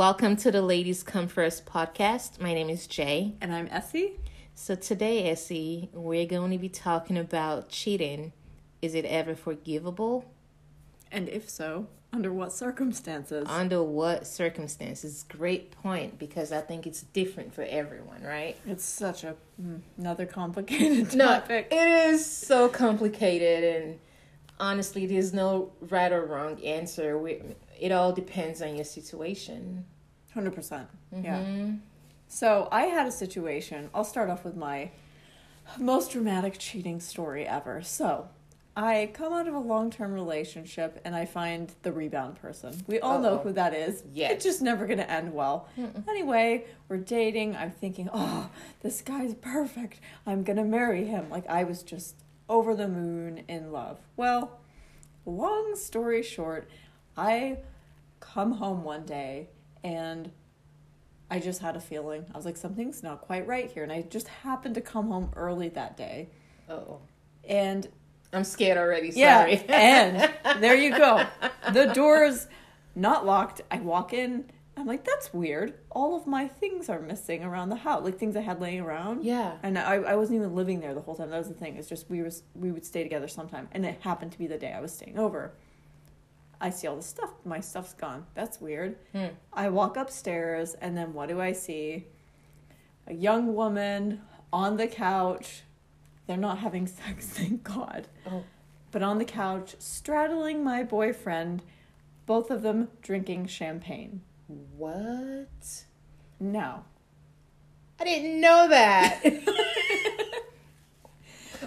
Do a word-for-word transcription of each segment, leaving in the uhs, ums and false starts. Welcome to the Ladies Come First podcast. My name is Jay. And I'm Essie. So today, Essie, we're going to be talking about cheating. Is it ever forgivable? And if so, under what circumstances? Under what circumstances? Great point, because I think it's different for everyone, right? It's such a another complicated topic. No, it is so complicated, and honestly, there's no right or wrong answer. We, it all depends on your situation. one hundred percent. Mm-hmm. Yeah. So I had a situation. I'll start off with my most dramatic cheating story ever. So I come out of a long-term relationship, and I find the rebound person. We all Uh-oh. know who that is. Yes. It's just never going to end well. Mm-mm. Anyway, we're dating. I'm thinking, oh, this guy's perfect. I'm going to marry him. Like, I was just over the moon in love. Well, long story short, I come home one day and I just had a feeling. I was like, something's not quite right here. And I just happened to come home early that day. Oh. And I'm scared already. Sorry. Yeah. And there you go. The door's not locked. I walk in. I'm like, that's weird. All of my things are missing around the house, like things I had laying around. Yeah. And I, I wasn't even living there the whole time. That was the thing. It's just we was we would stay together sometime, and it happened to be the day I was staying over. I see all the stuff. My stuff's gone. That's weird. Hmm. I walk upstairs, and then what do I see? A young woman on the couch. They're not having sex, thank God. Oh. But on the couch, straddling my boyfriend, both of them drinking champagne. What? No. I didn't know that.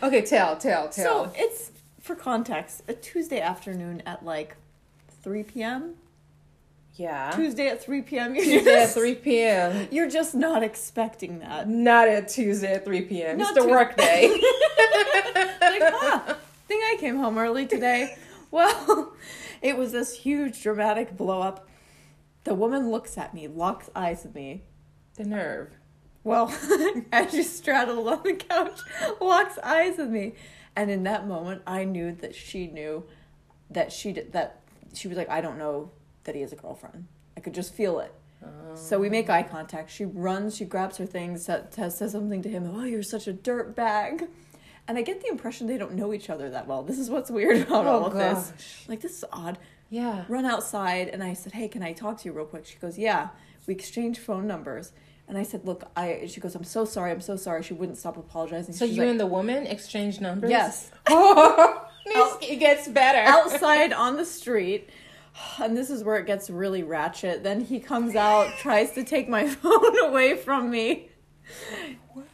Okay, tell, tell, tell. So it's, for context, a Tuesday afternoon at like three p.m. Yeah. Tuesday at three p.m. You're Tuesday just, at three p.m. You're just not expecting that. Not a Tuesday at three p.m. Not it's the work day. Like, huh, I think I came home early today. Well, it was this huge dramatic blow up. The woman looks at me, locks eyes with me. The nerve. Well, as she straddled on the couch, locks eyes with me. And in that moment, I knew that she knew that she did, that she was like, I don't know that he has a girlfriend. I could just feel it. Um. So we make eye contact. She runs, she grabs her things, says something to him. Oh, you're such a dirt bag. And I get the impression they don't know each other that well. This is what's weird about oh, all of gosh. this. Like, this is odd. Yeah. Run outside, and I said, hey, can I talk to you real quick? She goes, yeah. We exchanged phone numbers. And I said, look, I. she goes, I'm so sorry, I'm so sorry. She wouldn't stop apologizing. So She's you like, and the woman exchanged numbers? Yes. Oh, it gets better. Outside on the street, and this is where it gets really ratchet. Then he comes out, tries to take my phone away from me. What?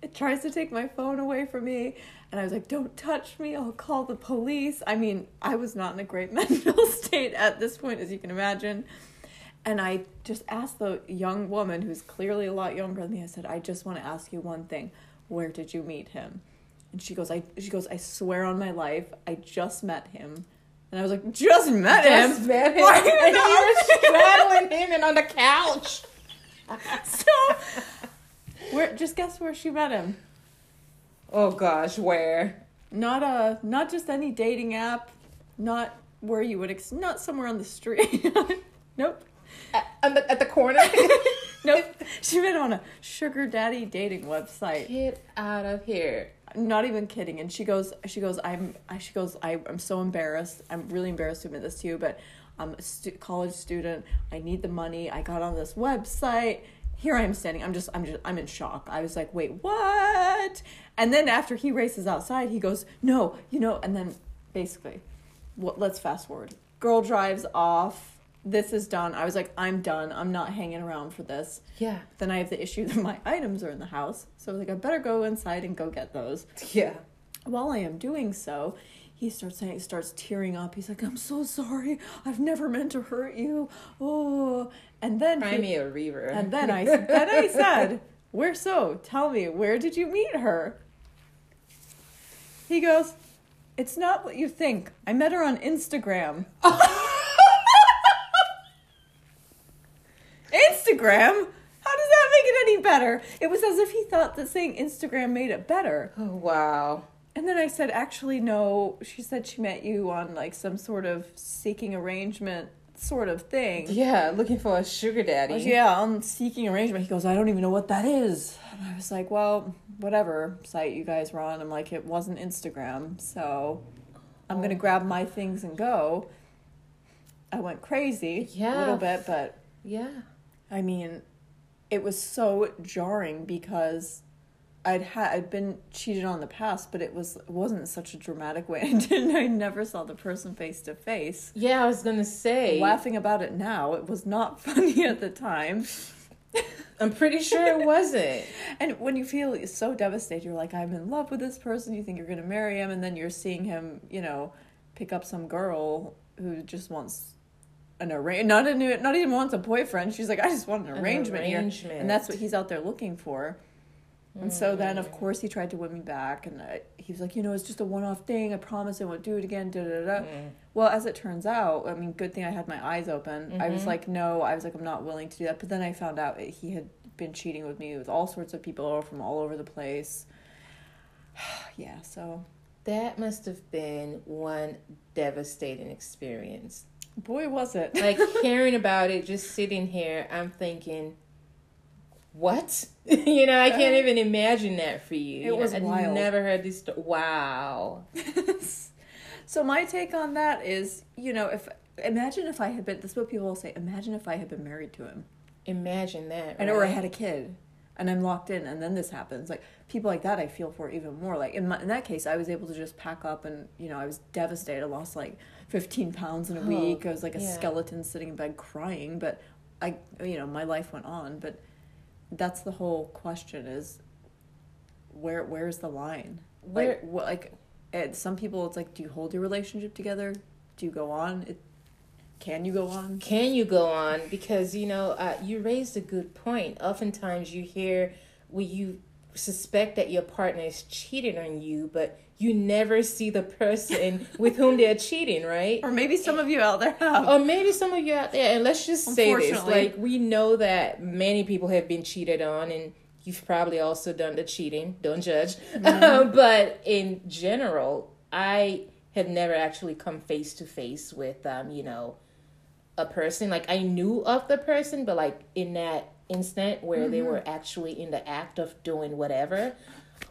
It tries to take my phone away from me. And I was like, don't touch me. I'll call the police. I mean, I was not in a great mental state at this point, as you can imagine. And I just asked the young woman, who's clearly a lot younger than me, I said, I just want to ask you one thing. Where did you meet him? And she goes, I she goes, I swear on my life, I just met him. And I was like, just met him? Just met him. Why and you were straddling him and on the couch. So, where? Just guess where she met him. Oh gosh, where? Not a, not just any dating app, not where you would, ex- not somewhere on the street. Nope. At, at, the, at the corner? Nope. She met on a sugar daddy dating website. Get out of here. I'm not even kidding. And she goes, she goes, I'm, I, she goes, I, I'm so embarrassed. I'm really embarrassed to admit this to you, but I'm a stu- college student. I need the money. I got on this website. Here I am standing. I'm just, I'm just, I'm in shock. I was like, wait, what? And then after he races outside, he goes, no, you know, and then basically, what, let's fast forward. Girl drives off. This is done. I was like, I'm done. I'm not hanging around for this. Yeah. Then I have the issue that my items are in the house. So I was like, I better go inside and go get those. Yeah. While I am doing so, he starts saying, starts tearing up. He's like, I'm so sorry. I've never meant to hurt you. Oh. And then Cry he, me a reaver. And then I, then I said, where so? Tell me, where did you meet her? He goes, it's not what you think. I met her on Instagram. Instagram? How does that make it any better? It was as if he thought that saying Instagram made it better. Oh, wow. And then I said, actually, no. She said she met you on, like, some sort of Seeking Arrangement sort of thing. Yeah, looking for a sugar daddy. Was, yeah, on Seeking Arrangement, he goes, I don't even know what that is. And I was like, well, whatever site you guys were on. I'm like, it wasn't Instagram, so I'm oh. going to grab my things and go. I went crazy yeah. a little bit, but yeah, I mean, it was so jarring because I'd had I'd been cheated on in the past, but it was it wasn't in such a dramatic way. I didn't I never saw the person face to face. Yeah, I was gonna say, laughing about it now, it was not funny at the time. I'm pretty sure it wasn't. And when you feel so devastated, you're like, I'm in love with this person. You think you're gonna marry him, and then you're seeing him, you know, pick up some girl who just wants an arrangement. Not a new, not even wants a boyfriend. She's like, I just want an arrangement, an arrangement. here, and that's what he's out there looking for. And so then, of course, he tried to win me back, and I, he was like, you know, it's just a one-off thing. I promise I won't do it again, da-da-da. Mm. Well, as it turns out, I mean, good thing I had my eyes open. Mm-hmm. I was like, no, I was like, I'm not willing to do that. But then I found out he had been cheating with me with all sorts of people from all over the place. Yeah, so. That must have been one devastating experience. Boy, was it. Like, hearing about it, just sitting here, I'm thinking, what? You know, I can't uh, even imagine that for you. It you know, was wild. I've never heard this story. Wow. So my take on that is, you know, if imagine if I had been, this is what people will say, imagine if I had been married to him. Imagine that, right? And or I had a kid, and I'm locked in, and then this happens. Like, people like that I feel for even more. Like, in, my, in that case, I was able to just pack up, and, you know, I was devastated. I lost, like, fifteen pounds in a oh, week. I was like a yeah. skeleton sitting in bed crying, but, I, you know, my life went on, but that's the whole question, is where where's the line? Where, like, what, like it, some people, it's like, do you hold your relationship together? Do you go on? It, can you go on? Can you go on? Because, you know, uh, you raised a good point. Oftentimes you hear where you suspect that your partner is cheating on you, but you never see the person with whom they're cheating, right? Or maybe some of you out there have. Or maybe some of you out there, and let's just say this, like, we know that many people have been cheated on, and you've probably also done the cheating. Don't judge. Mm-hmm. But in general, I have never actually come face to face with, um, you know, a person. Like, I knew of the person, but, like, in that instant where mm-hmm. they were actually in the act of doing whatever.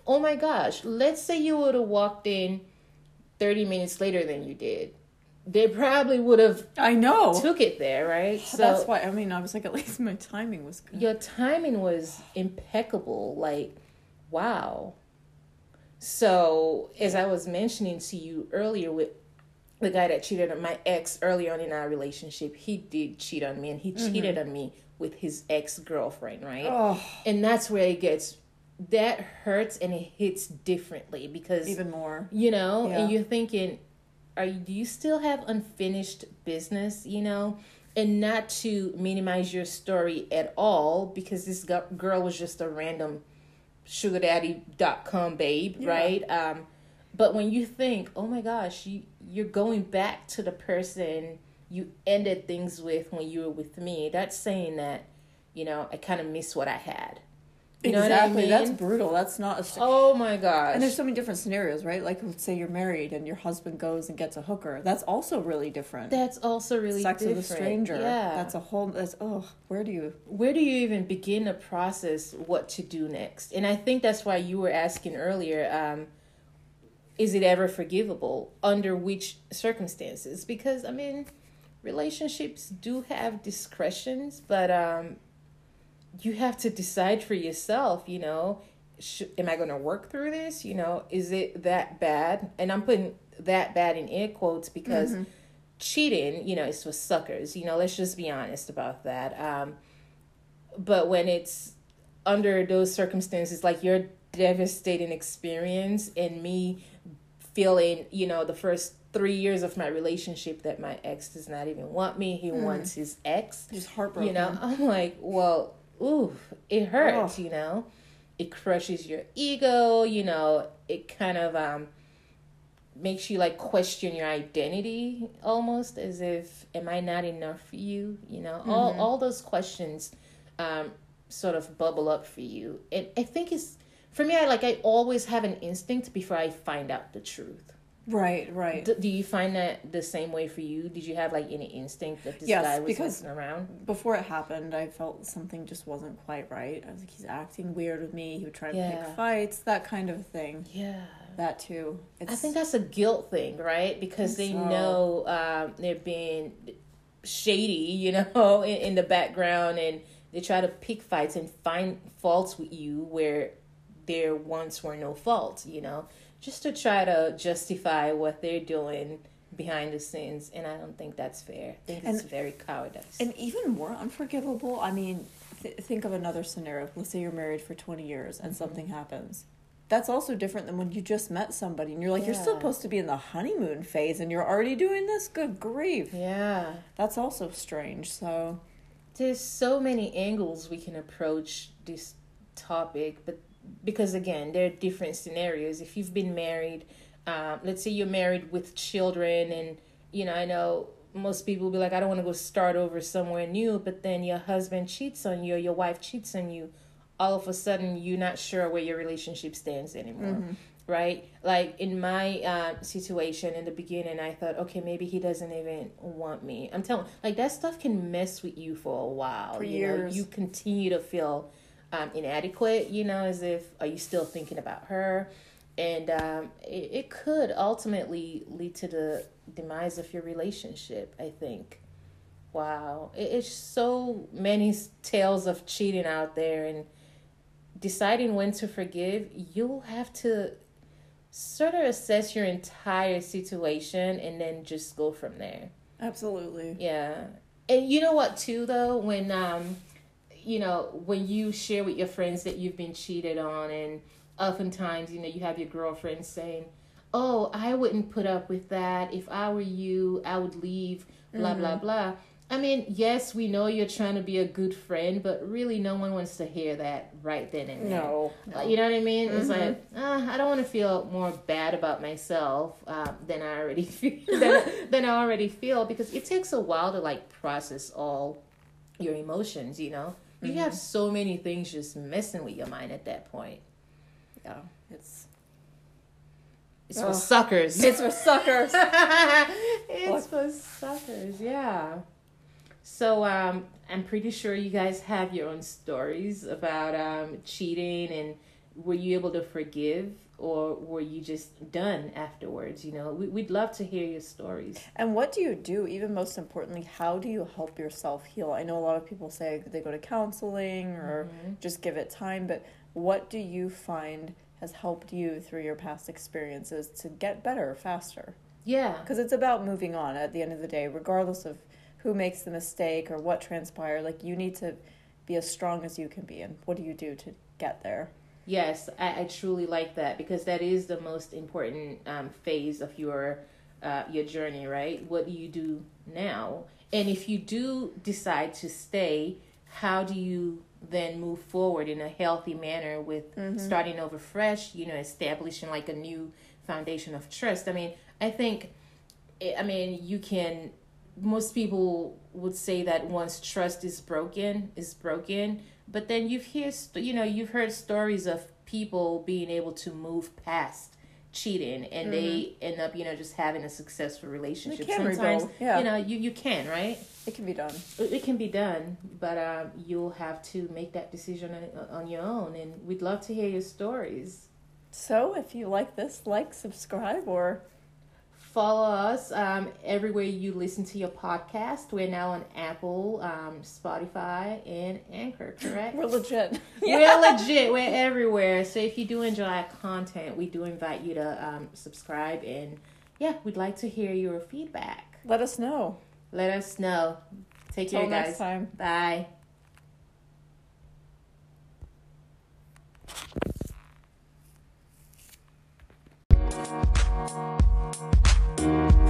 Oh my gosh, let's say you would have walked in thirty minutes later than you did. They probably would have I know. took it there, right? Yeah, so that's why, I mean, I was like, at least my timing was good. Your timing was impeccable. Like, wow. So, as I was mentioning to you earlier with the guy that cheated on my ex early on in our relationship, he did cheat on me, and he cheated mm-hmm. on me with his ex-girlfriend, right? Oh. And that's where it gets... that hurts, and it hits differently because even more, you know, yeah. and you're thinking, are you, do you still have unfinished business, you know? And not to minimize your story at all, because this girl was just a random sugar daddy dot com babe, yeah. right? Um, but when you think, oh my gosh, you, you're going back to the person you ended things with when you were with me, that's saying that, you know, I kind of miss what I had. You know exactly. I mean? That's brutal. That's not a... St- oh, my gosh. And there's so many different scenarios, right? Like, let's say you're married and your husband goes and gets a hooker. That's also really different. That's also really Sex different. Sex with a stranger. Yeah. That's a whole... That's, oh, where do you... Where do you even begin to process what to do next? And I think that's why you were asking earlier, um, is it ever forgivable? Under which circumstances? Because, I mean, relationships do have discretions, but... um. You have to decide for yourself, you know, sh- am I going to work through this? You know, is it that bad? And I'm putting that bad in air quotes because mm-hmm. cheating, you know, is for suckers. You know, let's just be honest about that. Um, but when it's under those circumstances, like your devastating experience and me feeling, you know, the first three years of my relationship that my ex does not even want me. He mm. wants his ex. Just heartbroken. You know, I'm like, well... Ooh, it hurts, oh. you know, it crushes your ego, you know, it kind of um makes you like question your identity almost, as if, am I not enough for you? You know, mm-hmm. all, all those questions um sort of bubble up for you. And I think it's, for me, I like, I always have an instinct before I find out the truth. Right, right. Do, do you find that the same way for you? Did you have like any instinct that this yes, guy was messing around? Before it happened, I felt something just wasn't quite right. I was like, he's acting weird with me. He would try to yeah. pick fights, that kind of thing. Yeah. That too. It's, I think that's a guilt thing, right? Because they so. know um, they're being shady, you know, in, in the background, and they try to pick fights and find faults with you where there once were no faults, you know, just to try to justify what they're doing behind the scenes. And I don't think that's fair. I think and, it's very cowardice. And even more unforgivable, I mean, th- think of another scenario. Let's say you're married for twenty years and mm-hmm. something happens. That's also different than when you just met somebody and you're like, yeah. you're still supposed to be in the honeymoon phase and you're already doing this? Good grief. Yeah. That's also strange. So there's so many angles we can approach this topic, but because, again, there are different scenarios. If you've been married, um, let's say you're married with children, and, you know, I know most people will be like, I don't want to go start over somewhere new, but then your husband cheats on you, or your wife cheats on you. All of a sudden, you're not sure where your relationship stands anymore, mm-hmm. right? Like, in my uh, situation in the beginning, I thought, okay, maybe he doesn't even want me. I'm telling like, that stuff can mess with you for a while. For you years. Know, you continue to feel Um, inadequate, you know, as if, are you still thinking about her? And um, it, it could ultimately lead to the demise of your relationship, I think. Wow. It, it's so many tales of cheating out there, and deciding when to forgive, you'll have to sort of assess your entire situation and then just go from there. Absolutely. Yeah. And you know what, too, though, when... um. you know, when you share with your friends that you've been cheated on, and oftentimes, you know, you have your girlfriend saying, oh, I wouldn't put up with that. If I were you, I would leave, blah, mm-hmm. blah, blah. I mean, yes, we know you're trying to be a good friend, but really no one wants to hear that right then and there. No. no. You know what I mean? Mm-hmm. It's like, uh, I don't want to feel more bad about myself um, than I already feel, than, than I already feel, because it takes a while to like process all your emotions, you know? You have so many things just messing with your mind at that point. Yeah, it's it's oh. for suckers. It's for suckers. it's what? for suckers. Yeah. So um, I'm pretty sure you guys have your own stories about um cheating, and were you able to forgive, or were you just done afterwards? You know, we, we'd love to hear your stories. And what do you do? Even most importantly, how do you help yourself heal? I know a lot of people say they go to counseling or mm-hmm. just give it time, but what do you find has helped you through your past experiences to get better faster? Yeah. Because it's about moving on at the end of the day, regardless of who makes the mistake or what transpired. Like, you need to be as strong as you can be, and what do you do to get there? Yes, I, I truly like that, because that is the most important um, phase of your uh, your journey, right? What do you do now? And if you do decide to stay, how do you then move forward in a healthy manner with mm-hmm. starting over fresh, you know, establishing like a new foundation of trust? I mean, I think, I mean, you can, most people would say that once trust is broken, it's broken. But then you've hear, you know, you've heard stories of people being able to move past cheating, and mm-hmm. they end up, you know, just having a successful relationship. It can Sometimes, yeah. you know, you, you can, right? It can be done. It, it can be done, but um, you'll have to make that decision on, on your own, and we'd love to hear your stories. So if you like this, like, subscribe, or... follow us um, everywhere you listen to your podcast. We're now on Apple, um, Spotify, and Anchor, correct? We're legit. Yeah. We're legit. We're everywhere. So if you do enjoy our content, we do invite you to um, subscribe. And, yeah, we'd like to hear your feedback. Let us know. Let us know. Take care, guys. Till next time. Bye.